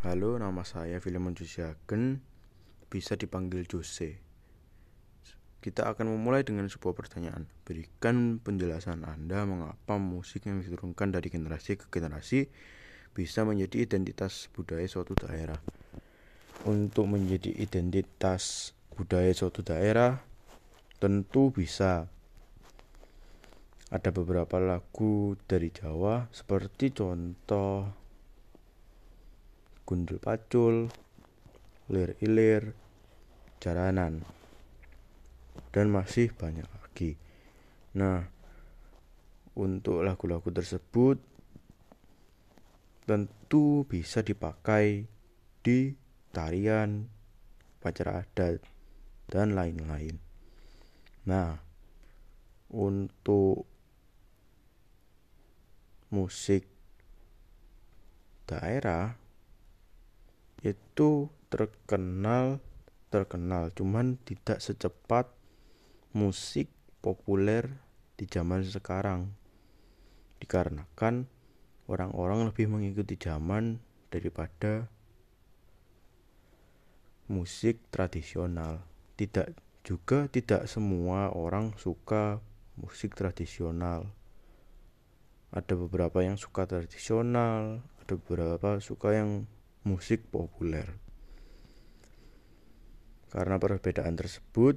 Halo, nama saya Filmon Jusyagen, bisa dipanggil Jose. Kita akan memulai dengan sebuah pertanyaan. Berikan penjelasan Anda mengapa musik yang diturunkan dari generasi ke generasi bisa menjadi identitas budaya suatu daerah. Untuk menjadi identitas budaya suatu daerah, tentu bisa. Ada beberapa lagu dari Jawa, seperti contoh Gundul Pacul, Lir Ilir, Jaranan, dan masih banyak lagi. Nah, untuk lagu-lagu tersebut tentu bisa dipakai di tarian, upacara adat, dan lain-lain. Nah, untuk musik daerah itu terkenal, cuman tidak secepat musik populer di zaman sekarang, dikarenakan orang-orang lebih mengikuti zaman daripada musik tradisional. Tidak semua orang suka musik tradisional. Ada beberapa yang suka tradisional, ada beberapa suka yang musik populer. Karena perbedaan tersebut,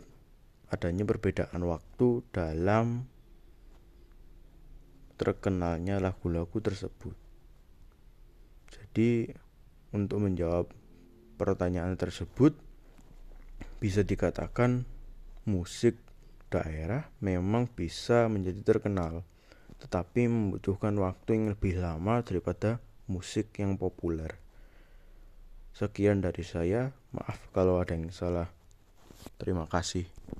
adanya perbedaan waktu dalam terkenalnya lagu-lagu tersebut. Jadi, untuk menjawab pertanyaan tersebut, bisa dikatakan musik daerah memang bisa menjadi terkenal, tetapi membutuhkan waktu yang lebih lama daripada musik yang populer. Sekian dari saya, maaf kalau ada yang salah. Terima kasih.